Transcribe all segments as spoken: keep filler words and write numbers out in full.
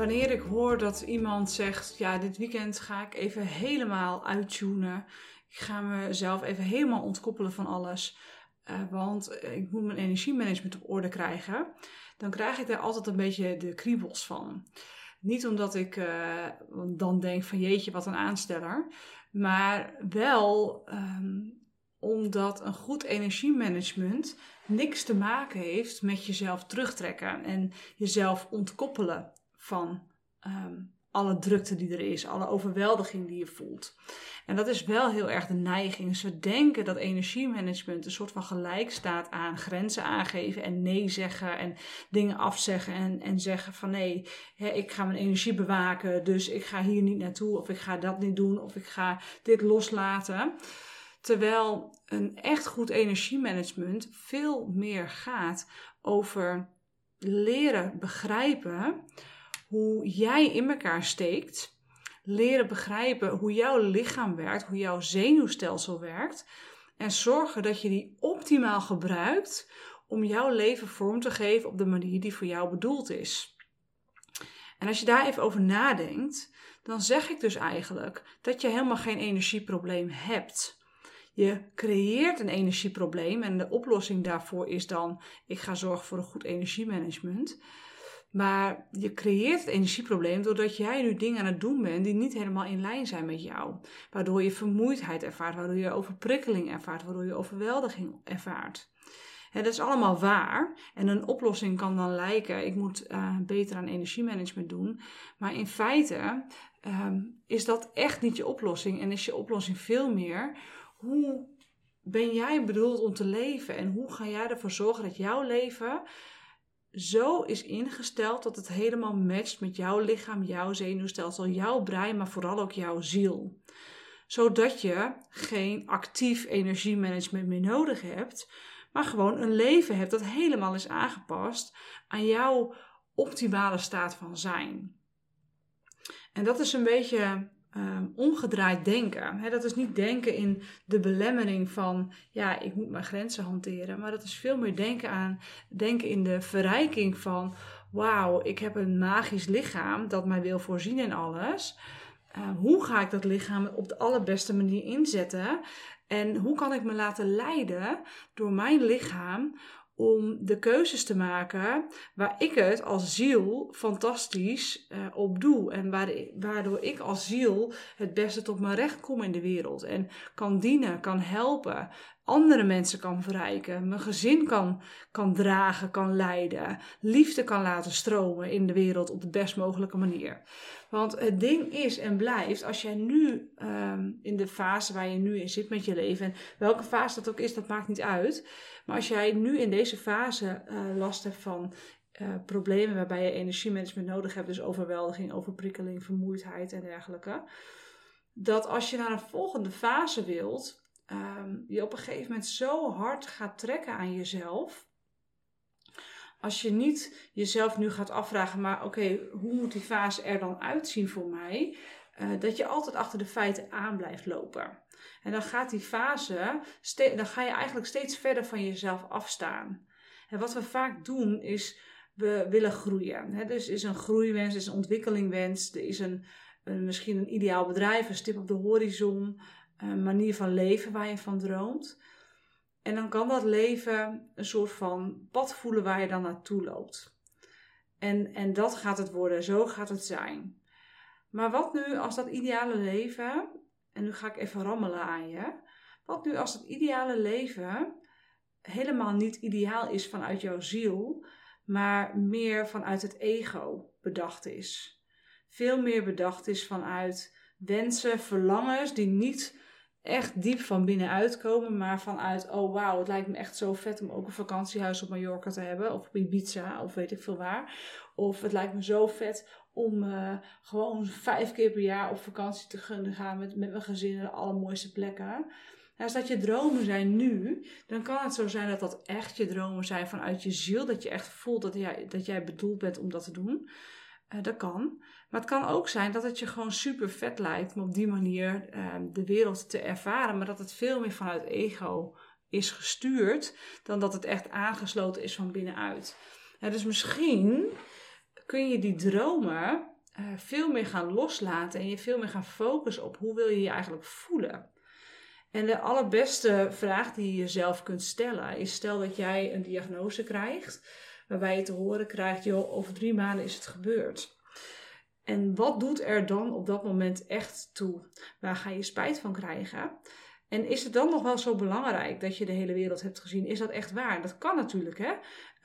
Wanneer ik hoor dat iemand zegt, ja, dit weekend ga ik even helemaal uittunen. Ik ga mezelf even helemaal ontkoppelen van alles. Uh, want ik moet mijn energiemanagement op orde krijgen. Dan krijg ik daar altijd een beetje de kriebels van. Niet omdat ik uh, dan denk van jeetje, wat een aansteller. Maar wel um, omdat een goed energiemanagement niks te maken heeft met jezelf terugtrekken. En jezelf ontkoppelen van um, alle drukte die er is. Alle overweldiging die je voelt. En dat is wel heel erg de neiging. Dus we denken dat energiemanagement een soort van gelijk staat aan grenzen aangeven en nee zeggen en dingen afzeggen en, en zeggen van nee, hè, ik ga mijn energie bewaken, dus ik ga hier niet naartoe of ik ga dat niet doen of ik ga dit loslaten. Terwijl een echt goed energiemanagement veel meer gaat over leren begrijpen hoe jij in elkaar steekt. Leren begrijpen hoe jouw lichaam werkt, hoe jouw zenuwstelsel werkt. En zorgen dat je die optimaal gebruikt om jouw leven vorm te geven op de manier die voor jou bedoeld is. En als je daar even over nadenkt, dan zeg ik dus eigenlijk dat je helemaal geen energieprobleem hebt. Je creëert een energieprobleem en de oplossing daarvoor is dan, ik ga zorgen voor een goed energiemanagement. Maar je creëert het energieprobleem doordat jij nu dingen aan het doen bent die niet helemaal in lijn zijn met jou. Waardoor je vermoeidheid ervaart, waardoor je overprikkeling ervaart, waardoor je overweldiging ervaart. En dat is allemaal waar. En een oplossing kan dan lijken, ik moet uh, beter aan energiemanagement doen. Maar in feite um, is dat echt niet je oplossing. En is je oplossing veel meer, hoe ben jij bedoeld om te leven? En hoe ga jij ervoor zorgen dat jouw leven zo is ingesteld dat het helemaal matcht met jouw lichaam, jouw zenuwstelsel, jouw brein, maar vooral ook jouw ziel. Zodat je geen actief energiemanagement meer nodig hebt, maar gewoon een leven hebt dat helemaal is aangepast aan jouw optimale staat van zijn. En dat is een beetje Um, omgedraaid denken. He, dat is niet denken in de belemmering van, ja, ik moet mijn grenzen hanteren. Maar dat is veel meer denken aan, denken in de verrijking van, wauw, ik heb een magisch lichaam dat mij wil voorzien in alles. Um, hoe ga ik dat lichaam op de allerbeste manier inzetten? En hoe kan ik me laten leiden door mijn lichaam om de keuzes te maken waar ik het als ziel fantastisch eh, op doe. En waardoor ik als ziel het beste tot mijn recht kom in de wereld. En kan dienen, kan helpen, andere mensen kan verrijken, mijn gezin kan, kan dragen, kan leiden. Liefde kan laten stromen in de wereld op de best mogelijke manier. Want het ding is en blijft, als jij nu um, in de fase waar je nu in zit met je leven, en welke fase dat ook is, dat maakt niet uit. Maar als jij nu in deze fase uh, last hebt van uh, problemen waarbij je energiemanagement nodig hebt, dus overweldiging, overprikkeling, vermoeidheid en dergelijke, dat als je naar een volgende fase wilt, um, je op een gegeven moment zo hard gaat trekken aan jezelf. Als je niet jezelf nu gaat afvragen, maar oké, okay, hoe moet die fase er dan uitzien voor mij? Uh, dat je altijd achter de feiten aan blijft lopen. En dan gaat die fase, ste- dan ga je eigenlijk steeds verder van jezelf afstaan. En wat we vaak doen is, we willen groeien. Hè? Dus is een groeiwens, is een ontwikkelingwens, er is een, een, misschien een ideaal bedrijf, een stip op de horizon, een manier van leven waar je van droomt. En dan kan dat leven een soort van pad voelen waar je dan naartoe loopt. En, en dat gaat het worden, zo gaat het zijn. Maar wat nu als dat ideale leven, en nu ga ik even rammelen aan je. Wat nu als dat ideale leven helemaal niet ideaal is vanuit jouw ziel, maar meer vanuit het ego bedacht is. Veel meer bedacht is vanuit wensen, verlangens die niet echt diep van binnenuit komen, maar vanuit, oh wauw, het lijkt me echt zo vet om ook een vakantiehuis op Mallorca te hebben, of op Ibiza, of weet ik veel waar. Of het lijkt me zo vet om uh, gewoon vijf keer per jaar op vakantie te gaan met, met mijn gezin naar de allermooiste plekken. En als dat je dromen zijn nu, dan kan het zo zijn dat dat echt je dromen zijn vanuit je ziel, dat je echt voelt dat jij, dat jij bedoeld bent om dat te doen. Uh, dat kan. Maar het kan ook zijn dat het je gewoon super vet lijkt om op die manier uh, de wereld te ervaren. Maar dat het veel meer vanuit ego is gestuurd dan dat het echt aangesloten is van binnenuit. Uh, dus misschien kun je die dromen uh, veel meer gaan loslaten en je veel meer gaan focussen op hoe wil je je eigenlijk voelen. En de allerbeste vraag die je jezelf kunt stellen is, stel dat jij een diagnose krijgt, waarbij je te horen krijgt, joh, over drie maanden is het gebeurd. En wat doet er dan op dat moment echt toe? Waar ga je spijt van krijgen? En is het dan nog wel zo belangrijk dat je de hele wereld hebt gezien? Is dat echt waar? Dat kan natuurlijk, hè?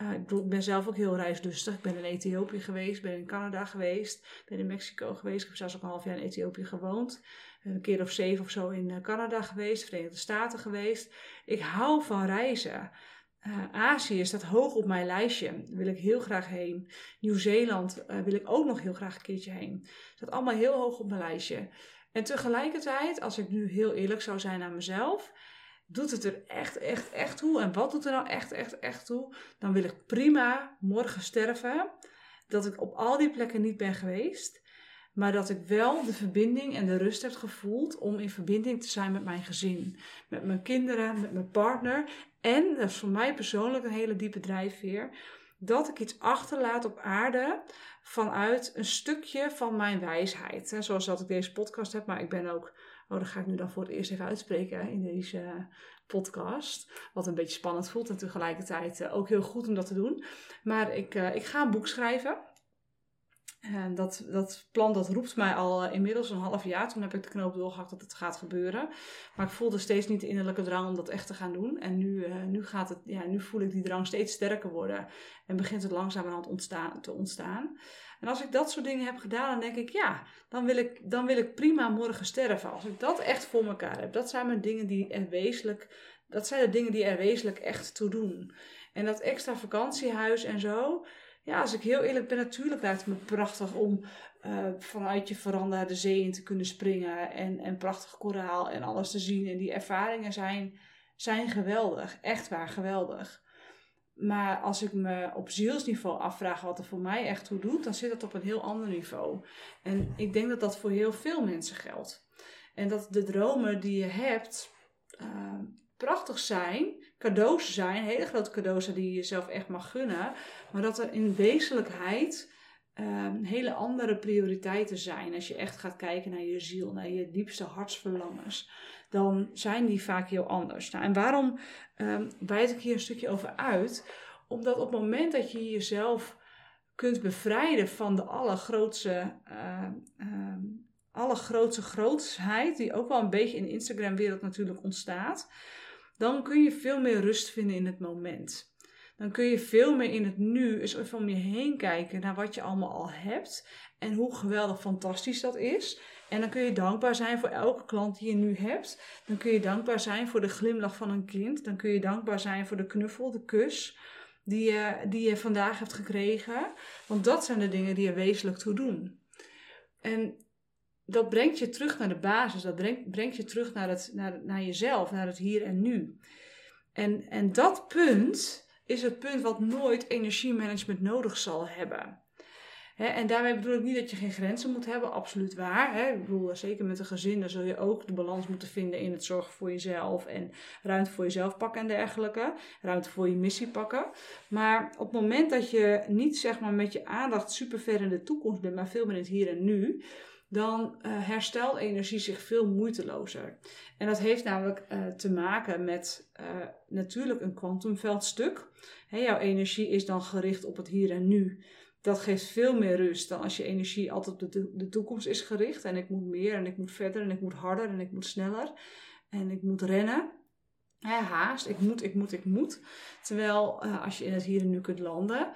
Uh, ik, bedoel, ik ben zelf ook heel reislustig. Ik ben in Ethiopië geweest, ben in Canada geweest, ben in Mexico geweest. Ik heb zelfs ook een half jaar in Ethiopië gewoond. Een keer of zeven of zo in Canada geweest, Verenigde Staten geweest. Ik hou van reizen. Uh, Azië staat hoog op mijn lijstje. Daar wil ik heel graag heen. Nieuw-Zeeland uh, wil ik ook nog heel graag een keertje heen. Staat allemaal heel hoog op mijn lijstje. En tegelijkertijd, als ik nu heel eerlijk zou zijn aan mezelf, doet het er echt, echt, echt toe. En wat doet er nou echt, echt, echt toe? Dan wil ik prima morgen sterven. Dat ik op al die plekken niet ben geweest. Maar dat ik wel de verbinding en de rust heb gevoeld om in verbinding te zijn met mijn gezin. Met mijn kinderen, met mijn partner. En, dat is voor mij persoonlijk een hele diepe drijfveer, dat ik iets achterlaat op aarde vanuit een stukje van mijn wijsheid. Zoals dat ik deze podcast heb, maar ik ben ook... Oh, dat ga ik nu dan voor het eerst even uitspreken in deze podcast. Wat een beetje spannend voelt en tegelijkertijd ook heel goed om dat te doen. Maar ik, ik ga een boek schrijven. En dat, dat plan dat roept mij al inmiddels een half jaar. Toen heb ik de knoop doorgehakt dat het gaat gebeuren. Maar ik voelde steeds niet de innerlijke drang om dat echt te gaan doen. En nu, nu, gaat het, ja, nu voel ik die drang steeds sterker worden. En begint het langzamerhand ontstaan, te ontstaan. En als ik dat soort dingen heb gedaan, dan denk ik, ja, dan wil ik, dan wil ik prima morgen sterven. Als ik dat echt voor elkaar heb. Dat zijn mijn dingen die er wezenlijk, dat zijn de dingen die er wezenlijk echt toe doen. En dat extra vakantiehuis en zo... Ja, als ik heel eerlijk ben, natuurlijk lijkt het me prachtig om uh, vanuit je veranda de zee in te kunnen springen. En, en prachtig koraal en alles te zien. En die ervaringen zijn, zijn geweldig. Echt waar, geweldig. Maar als ik me op zielsniveau afvraag wat er voor mij echt toe doet, dan zit dat op een heel ander niveau. En ik denk dat dat voor heel veel mensen geldt. En dat de dromen die je hebt uh, prachtig zijn... cadeaus zijn, hele grote cadeaus die je jezelf echt mag gunnen, maar dat er in wezenlijkheid um, hele andere prioriteiten zijn. Als je echt gaat kijken naar je ziel, naar je diepste hartsverlangens, dan zijn die vaak heel anders. Nou, en waarom um, wijd ik hier een stukje over uit? Omdat op het moment dat je jezelf kunt bevrijden van de allergrootste... Uh, um, allergrootste grootsheid, die ook wel een beetje in de Instagram-wereld natuurlijk ontstaat, dan kun je veel meer rust vinden in het moment. Dan kun je veel meer in het nu, eens even om je heen kijken naar wat je allemaal al hebt. En hoe geweldig fantastisch dat is. En dan kun je dankbaar zijn voor elke klant die je nu hebt. Dan kun je dankbaar zijn voor de glimlach van een kind. Dan kun je dankbaar zijn voor de knuffel, de kus die je, die je vandaag hebt gekregen. Want dat zijn de dingen die er wezenlijk toe doen. En... dat brengt je terug naar de basis. Dat brengt, brengt je terug naar, het, naar, naar jezelf, naar het hier en nu. En, en dat punt is het punt wat nooit energiemanagement nodig zal hebben. He, en daarmee bedoel ik niet dat je geen grenzen moet hebben. Absoluut waar. He. Ik bedoel, zeker met een gezin, dan zul je ook de balans moeten vinden in het zorgen voor jezelf. En ruimte voor jezelf pakken en dergelijke. Ruimte voor je missie pakken. Maar op het moment dat je niet zeg maar, met je aandacht super ver in de toekomst bent, maar veel meer in het hier en nu... dan uh, herstelt energie zich veel moeitelozer. En dat heeft namelijk uh, te maken met uh, natuurlijk een kwantumveldstuk. Hey, jouw energie is dan gericht op het hier en nu. Dat geeft veel meer rust dan als je energie altijd op de, de toekomst is gericht. En ik moet meer en ik moet verder en ik moet harder en ik moet sneller. En ik moet rennen. Hey, haast, ik moet, ik moet, ik moet. Terwijl uh, als je in het hier en nu kunt landen,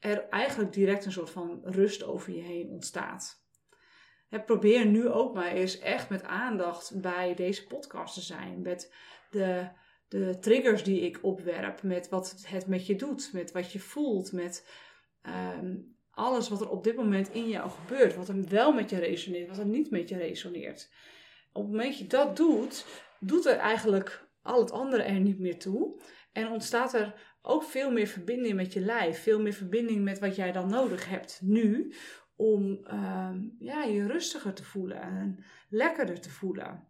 er eigenlijk direct een soort van rust over je heen ontstaat. Probeer nu ook maar eens echt met aandacht bij deze podcast te zijn. Met de, de triggers die ik opwerp. Met wat het met je doet. Met wat je voelt. Met um, alles wat er op dit moment in jou gebeurt. Wat er wel met je resoneert. Wat er niet met je resoneert. Op het moment dat je dat doet, doet er eigenlijk al het andere er niet meer toe. En ontstaat er ook veel meer verbinding met je lijf. Veel meer verbinding met wat jij dan nodig hebt nu. Om uh, ja, je rustiger te voelen en lekkerder te voelen.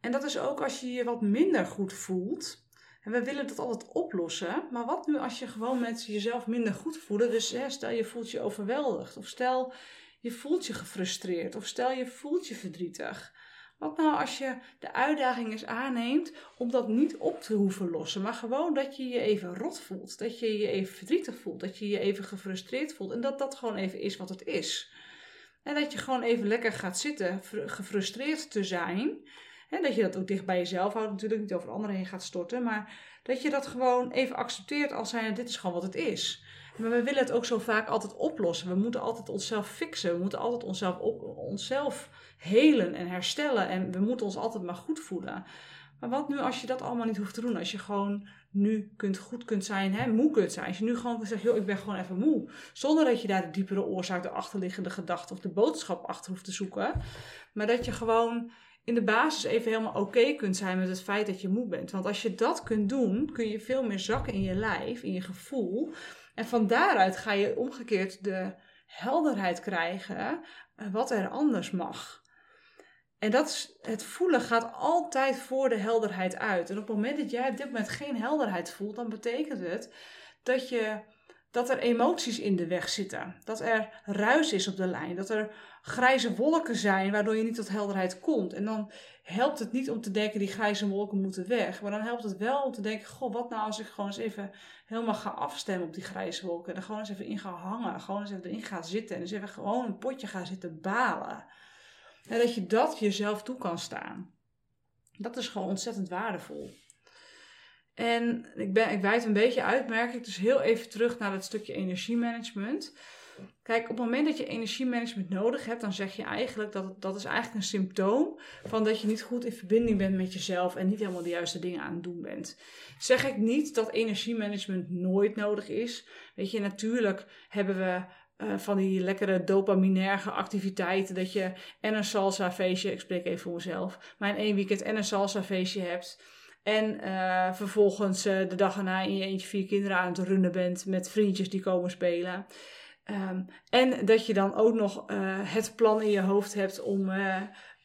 En dat is ook als je je wat minder goed voelt. En we willen dat altijd oplossen. Maar wat nu als je gewoon met jezelf minder goed voelen? Dus hè, stel je voelt je overweldigd. Of stel je voelt je gefrustreerd. Of stel je voelt je verdrietig. Wat nou als je de uitdaging eens aanneemt om dat niet op te hoeven lossen. Maar gewoon dat je je even rot voelt. Dat je je even verdrietig voelt. Dat je je even gefrustreerd voelt. En dat dat gewoon even is wat het is. En dat je gewoon even lekker gaat zitten gefrustreerd te zijn. En dat je dat ook dicht bij jezelf houdt. Natuurlijk niet over anderen heen gaat storten. Maar dat je dat gewoon even accepteert als zijnde dit is gewoon wat het is. Maar we willen het ook zo vaak altijd oplossen. We moeten altijd onszelf fixen. We moeten altijd onszelf, op, onszelf helen en herstellen. En we moeten ons altijd maar goed voelen. Maar wat nu als je dat allemaal niet hoeft te doen? Als je gewoon nu kunt, goed kunt zijn, hè, moe kunt zijn. Als je nu gewoon zegt, joh, ik ben gewoon even moe. Zonder dat je daar de diepere oorzaak, de achterliggende gedachte of de boodschap achter hoeft te zoeken. Maar dat je gewoon in de basis even helemaal oké kunt zijn met het feit dat je moe bent. Want als je dat kunt doen, kun je veel meer zakken in je lijf, in je gevoel. En van daaruit ga je omgekeerd de helderheid krijgen wat er anders mag. En dat is, het voelen gaat altijd voor de helderheid uit. En op het moment dat jij op dit moment geen helderheid voelt, dan betekent het dat, je, dat er emoties in de weg zitten. Dat er ruis is op de lijn. Dat er grijze wolken zijn waardoor je niet tot helderheid komt. En dan helpt het niet om te denken die grijze wolken moeten weg. Maar dan helpt het wel om te denken, goh, wat nou als ik gewoon eens even helemaal ga afstemmen op die grijze wolken. En er gewoon eens even in ga hangen. Gewoon eens even erin ga zitten. En eens even gewoon een potje gaan zitten balen. En dat je dat jezelf toe kan staan. Dat is gewoon ontzettend waardevol. En ik, ben, ik wijd een beetje uit, merk ik. Dus heel even terug naar dat stukje energiemanagement. Kijk, op het moment dat je energiemanagement nodig hebt, dan zeg je eigenlijk dat dat is eigenlijk een symptoom van dat je niet goed in verbinding bent met jezelf en niet helemaal de juiste dingen aan het doen bent. Zeg ik niet dat energiemanagement nooit nodig is. Weet je, natuurlijk hebben we Uh, van die lekkere dopaminerge activiteiten, dat je en een salsa feestje, ik spreek even voor mezelf, maar in één weekend en een salsa feestje hebt. En uh, vervolgens uh, de dag erna in je eentje vier kinderen aan het runnen bent met vriendjes die komen spelen. Um, en dat je dan ook nog uh, het plan in je hoofd hebt om uh,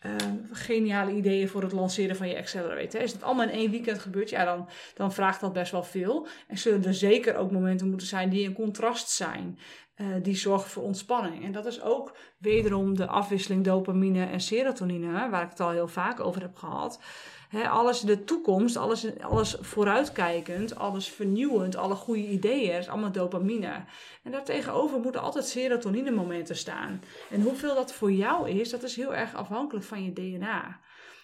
uh, geniale ideeën voor het lanceren van je Accelerate. Als dat allemaal in één weekend gebeurt, ja, dan, dan vraagt dat best wel veel. En zullen er zeker ook momenten moeten zijn die in contrast zijn. Uh, die zorgen voor ontspanning. En dat is ook wederom de afwisseling dopamine en serotonine, waar ik het al heel vaak over heb gehad. He, alles in de toekomst, alles, alles vooruitkijkend, alles vernieuwend, alle goede ideeën, dat is allemaal dopamine. En daartegenover moeten altijd serotonine momenten staan. En hoeveel dat voor jou is, dat is heel erg afhankelijk van je D N A.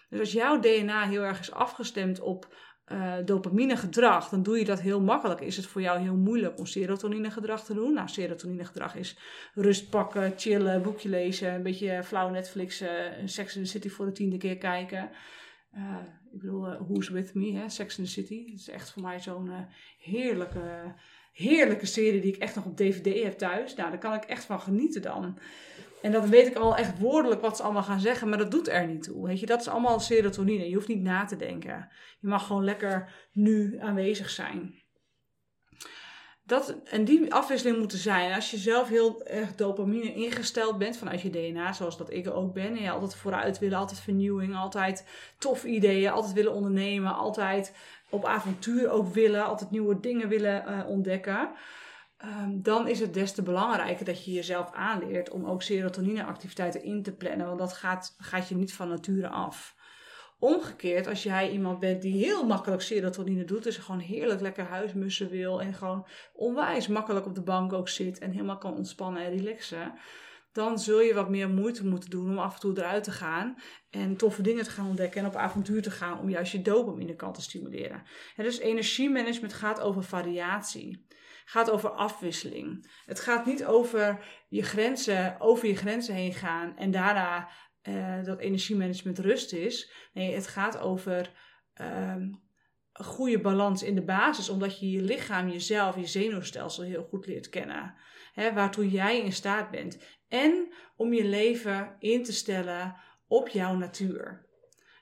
Dus als jouw D N A heel erg is afgestemd op Uh, dopamine gedrag, dan doe je dat heel makkelijk. Is het voor jou heel moeilijk om serotonine gedrag te doen? Nou, serotonine gedrag is rust pakken, chillen, boekje lezen, een beetje flauw Netflixen, uh, Sex in the City voor de tiende keer kijken. Uh, ik bedoel, uh, Who's With Me, hè? Sex in the City. Dat is echt voor mij zo'n uh, heerlijke, heerlijke serie die ik echt nog op D V D heb thuis. Nou, daar kan ik echt van genieten dan. En dat weet ik al echt woordelijk wat ze allemaal gaan zeggen, maar dat doet er niet toe. Weet je, dat is allemaal serotonine. Je hoeft niet na te denken. Je mag gewoon lekker nu aanwezig zijn. Dat, en die afwisseling moet er zijn. Als je zelf heel erg dopamine ingesteld bent vanuit je D N A, zoals dat ik ook ben. En je altijd vooruit willen, altijd vernieuwing, altijd tof ideeën, altijd willen ondernemen, altijd op avontuur ook willen, altijd nieuwe dingen willen uh, ontdekken. Um, dan is het des te belangrijker dat je jezelf aanleert om ook serotonineactiviteiten in te plannen. Want dat gaat, gaat je niet van nature af. Omgekeerd, als jij iemand bent die heel makkelijk serotonine doet, dus gewoon heerlijk lekker huismussen wil en gewoon onwijs makkelijk op de bank ook zit en helemaal kan ontspannen en relaxen, dan zul je wat meer moeite moeten doen om af en toe eruit te gaan en toffe dingen te gaan ontdekken en op avontuur te gaan om juist je dopamine kant te stimuleren. En dus energiemanagement gaat over variatie. Gaat over afwisseling. Het gaat niet over je grenzen, over je grenzen heen gaan en daarna uh, dat energiemanagement rust is. Nee, het gaat over um, een goede balans in de basis, omdat je je lichaam, jezelf, je zenuwstelsel heel goed leert kennen. Hè, waartoe jij in staat bent. En om je leven in te stellen op jouw natuur.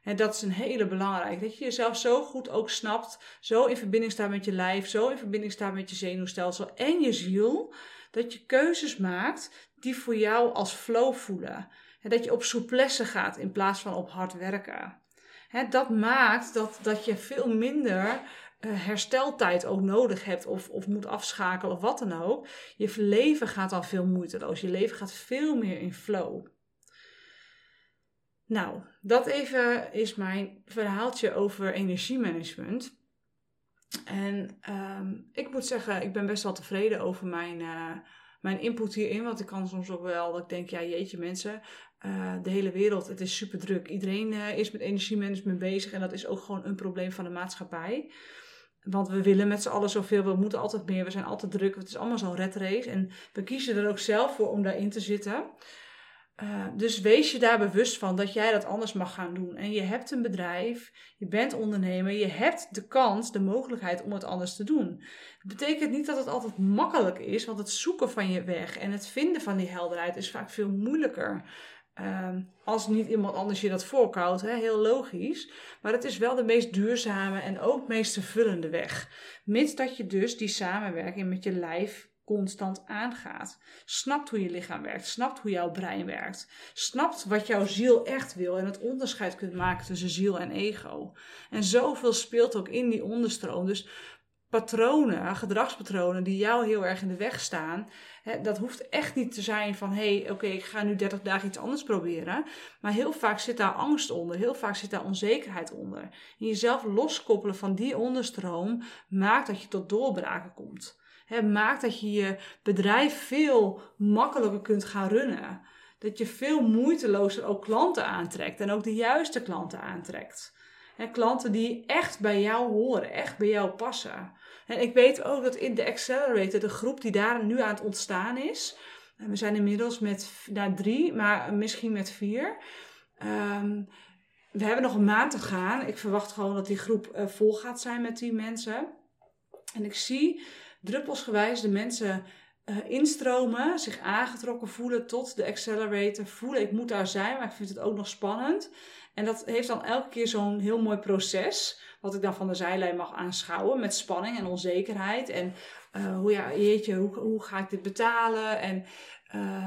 En dat is een hele belangrijke. Dat je jezelf zo goed ook snapt. Zo in verbinding staat met je lijf. Zo in verbinding staat met je zenuwstelsel en je ziel. Dat je keuzes maakt die voor jou als flow voelen. En dat je op souplesse gaat in plaats van op hard werken. Dat maakt dat, dat je veel minder hersteltijd ook nodig hebt of, of moet afschakelen of wat dan ook. Je leven gaat dan veel moeiteloos. Je leven gaat veel meer in flow. Nou, dat even is mijn verhaaltje over energiemanagement. En um, ik moet zeggen, ik ben best wel tevreden over mijn, uh, mijn input hierin. Want ik kan soms ook wel, dat ik denk, ja jeetje mensen, uh, de hele wereld, het is super druk. Iedereen uh, is met energiemanagement bezig en dat is ook gewoon een probleem van de maatschappij. Want we willen met z'n allen zoveel, we moeten altijd meer, we zijn altijd druk. Het is allemaal zo'n red race en we kiezen er ook zelf voor om daarin te zitten. Uh, dus wees je daar bewust van dat jij dat anders mag gaan doen. En je hebt een bedrijf, je bent ondernemer, je hebt de kans, de mogelijkheid om het anders te doen. Dat betekent niet dat het altijd makkelijk is, want het zoeken van je weg en het vinden van die helderheid is vaak veel moeilijker. Uh, als niet iemand anders je dat voorkoudt, hè? Heel logisch. Maar het is wel de meest duurzame en ook meest vervullende weg. Mits dat je dus die samenwerking met je lijf constant aangaat. Snapt hoe je lichaam werkt. Snapt hoe jouw brein werkt. Snapt wat jouw ziel echt wil. En het onderscheid kunt maken tussen ziel en ego. En zoveel speelt ook in die onderstroom. Dus patronen, gedragspatronen die jou heel erg in de weg staan. Hè, dat hoeft echt niet te zijn van hé, hey, oké, okay, ik ga nu dertig dagen iets anders proberen. Maar heel vaak zit daar angst onder. Heel vaak zit daar onzekerheid onder. En jezelf loskoppelen van die onderstroom maakt dat je tot doorbraken komt. He, maakt dat je je bedrijf veel makkelijker kunt gaan runnen. Dat je veel moeitelozer ook klanten aantrekt. En ook de juiste klanten aantrekt. He, klanten die echt bij jou horen. Echt bij jou passen. En ik weet ook dat in de Accelerator, de groep die daar nu aan het ontstaan is. We zijn inmiddels met nou, drie, maar misschien met vier. Um, we hebben nog een maand te gaan. Ik verwacht gewoon dat die groep uh, vol gaat zijn met die mensen. En ik zie druppelsgewijs de mensen uh, instromen, zich aangetrokken voelen tot de Accelerator, voelen ik moet daar zijn, maar ik vind het ook nog spannend. En dat heeft dan elke keer zo'n heel mooi proces, wat ik dan van de zijlijn mag aanschouwen met spanning en onzekerheid. En uh, hoe, ja, jeetje, hoe, hoe ga ik dit betalen en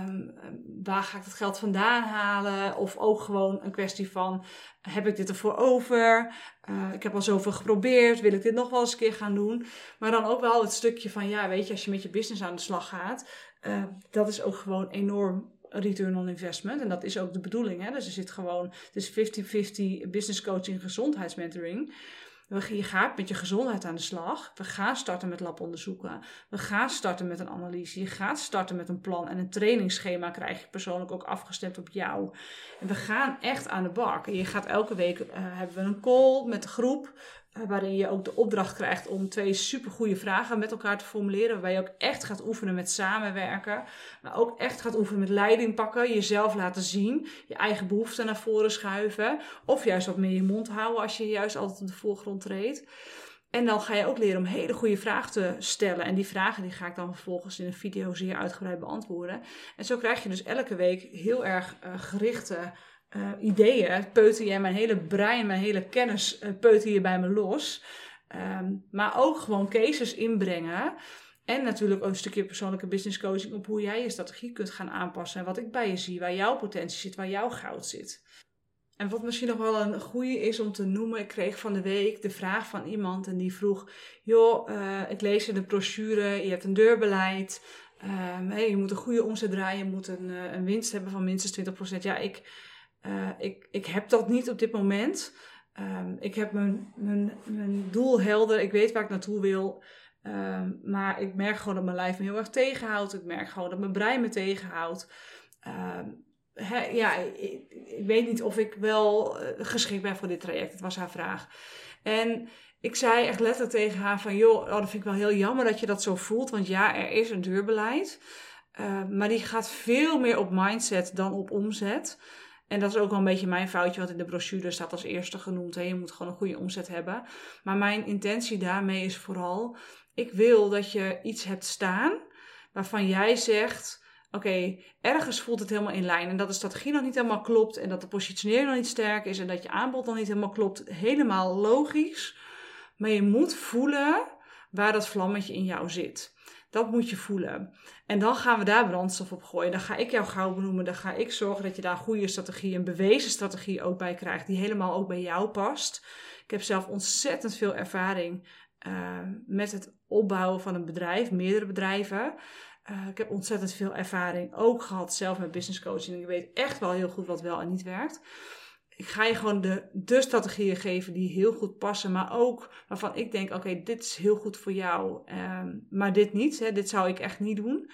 um, waar ga ik het geld vandaan halen? Of ook gewoon een kwestie van, heb ik dit ervoor over? Uh, ik heb al zoveel geprobeerd, wil ik dit nog wel eens een keer gaan doen? Maar dan ook wel het stukje van, ja weet je, als je met je business aan de slag gaat, uh, dat is ook gewoon enorm return on investment. En dat is ook de bedoeling. Hè? Dus er zit gewoon, het is fifty-fifty business coaching, gezondheidsmentoring. Je gaat met je gezondheid aan de slag. We gaan starten met labonderzoeken. We gaan starten met een analyse. Je gaat starten met een plan. En een trainingsschema krijg je persoonlijk ook afgestemd op jou. En we gaan echt aan de bak. En je gaat elke week, uh, hebben we een call met de groep. Uh, waarin je ook de opdracht krijgt om twee supergoeie vragen met elkaar te formuleren. Waarbij je ook echt gaat oefenen met samenwerken. Maar ook echt gaat oefenen met leiding pakken. Jezelf laten zien. Je eigen behoeften naar voren schuiven. Of juist wat meer je mond houden als je juist altijd op de voorgrond treedt. En dan ga je ook leren om hele goede vragen te stellen. En die vragen die ga ik dan vervolgens in een video zeer uitgebreid beantwoorden. En zo krijg je dus elke week heel erg uh, gerichte Uh, ideeën, peuter jij mijn hele brein, mijn hele kennis, uh, peuter je bij me los. Um, maar ook gewoon cases inbrengen. En natuurlijk een stukje persoonlijke business coaching op hoe jij je strategie kunt gaan aanpassen. En wat ik bij je zie, waar jouw potentie zit, waar jouw goud zit. En wat misschien nog wel een goeie is om te noemen. Ik kreeg van de week de vraag van iemand en die vroeg, joh, uh, ik lees in de brochure, je hebt een deurbeleid. Um, hey, je moet een goede omzet draaien, je moet een, uh, een winst hebben van minstens twintig procent. Ja, ik... Uh, ik, ik heb dat niet op dit moment. Um, ik heb mijn, mijn, mijn doel helder. Ik weet waar ik naartoe wil. Um, maar ik merk gewoon dat mijn lijf me heel erg tegenhoudt. Ik merk gewoon dat mijn brein me tegenhoudt. Um, he, ja, ik, ik weet niet of ik wel uh, geschikt ben voor dit traject. Dat was haar vraag. En ik zei echt letterlijk tegen haar van, joh, oh, dat vind ik wel heel jammer dat je dat zo voelt. Want ja, er is een deurbeleid. Uh, maar die gaat veel meer op mindset dan op omzet. En dat is ook wel een beetje mijn foutje, want in de brochure staat als eerste genoemd. Hè, je moet gewoon een goede omzet hebben. Maar mijn intentie daarmee is vooral, ik wil dat je iets hebt staan waarvan jij zegt, oké, okay, ergens voelt het helemaal in lijn. En dat de strategie nog niet helemaal klopt en dat de positionering nog niet sterk is en dat je aanbod nog niet helemaal klopt. Helemaal logisch. Maar je moet voelen waar dat vlammetje in jou zit. Dat moet je voelen. En dan gaan we daar brandstof op gooien. Dan ga ik jou gauw benoemen. Dan ga ik zorgen dat je daar een goede strategie, een bewezen strategie ook bij krijgt. Die helemaal ook bij jou past. Ik heb zelf ontzettend veel ervaring uh, met het opbouwen van een bedrijf, meerdere bedrijven. Uh, ik heb ontzettend veel ervaring ook gehad zelf met business coaching. Ik weet echt wel heel goed wat wel en niet werkt. Ik ga je gewoon de, de strategieën geven die heel goed passen. Maar ook waarvan ik denk, oké, okay, dit is heel goed voor jou. Um, maar dit niet. Hè, dit zou ik echt niet doen.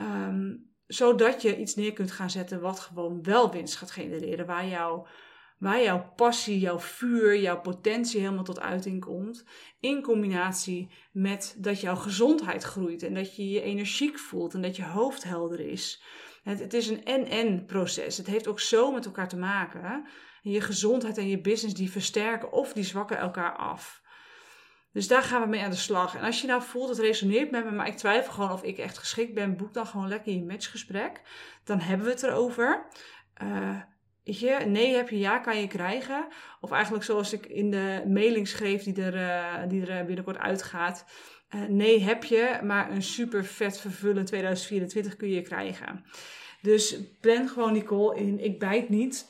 Um, zodat je iets neer kunt gaan zetten wat gewoon wel winst gaat genereren. Waar, jou, waar jouw passie, jouw vuur, jouw potentie helemaal tot uiting komt. In combinatie met dat jouw gezondheid groeit. En dat je je energiek voelt. En dat je hoofd helder is. Het, het is een en-en proces. Het heeft ook zo met elkaar te maken. Hè? Je gezondheid en je business die versterken of die zwakken elkaar af. Dus daar gaan we mee aan de slag. En als je nou voelt, het resoneert met me, maar ik twijfel gewoon of ik echt geschikt ben, boek dan gewoon lekker je matchgesprek. Dan hebben we het erover. Uh, weet je, nee heb je, ja kan je krijgen. Of eigenlijk zoals ik in de mailing schreef die er, uh, die er binnenkort uitgaat. Uh, nee heb je, maar een super vet vervullend tweeduizend vierentwintig kun je krijgen. Dus plan gewoon die call in. Ik bijt niet.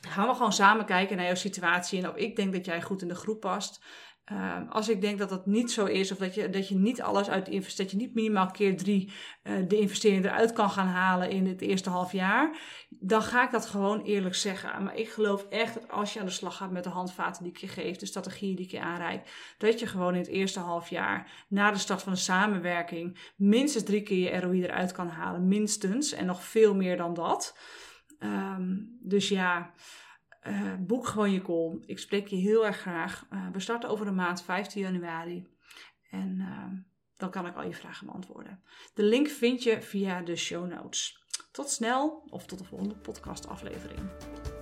Gaan we gewoon samen kijken naar jouw situatie en of ik denk dat jij goed in de groep past. Uh, als ik denk dat dat niet zo is of dat je, dat je niet alles uit de investering, dat je niet minimaal keer drie uh, de investering eruit kan gaan halen in het eerste half jaar, dan ga ik dat gewoon eerlijk zeggen. Maar ik geloof echt dat als je aan de slag gaat met de handvaten die ik je geef, de strategieën die ik je aanreik, dat je gewoon in het eerste half jaar na de start van de samenwerking minstens drie keer je R O I eruit kan halen, minstens, en nog veel meer dan dat. Um, dus ja... Uh, boek gewoon je call. Ik spreek je heel erg graag. Uh, we starten over een maand, vijftien januari. En uh, dan kan ik al je vragen beantwoorden. De link vind je via de show notes. Tot snel of tot de volgende podcast aflevering.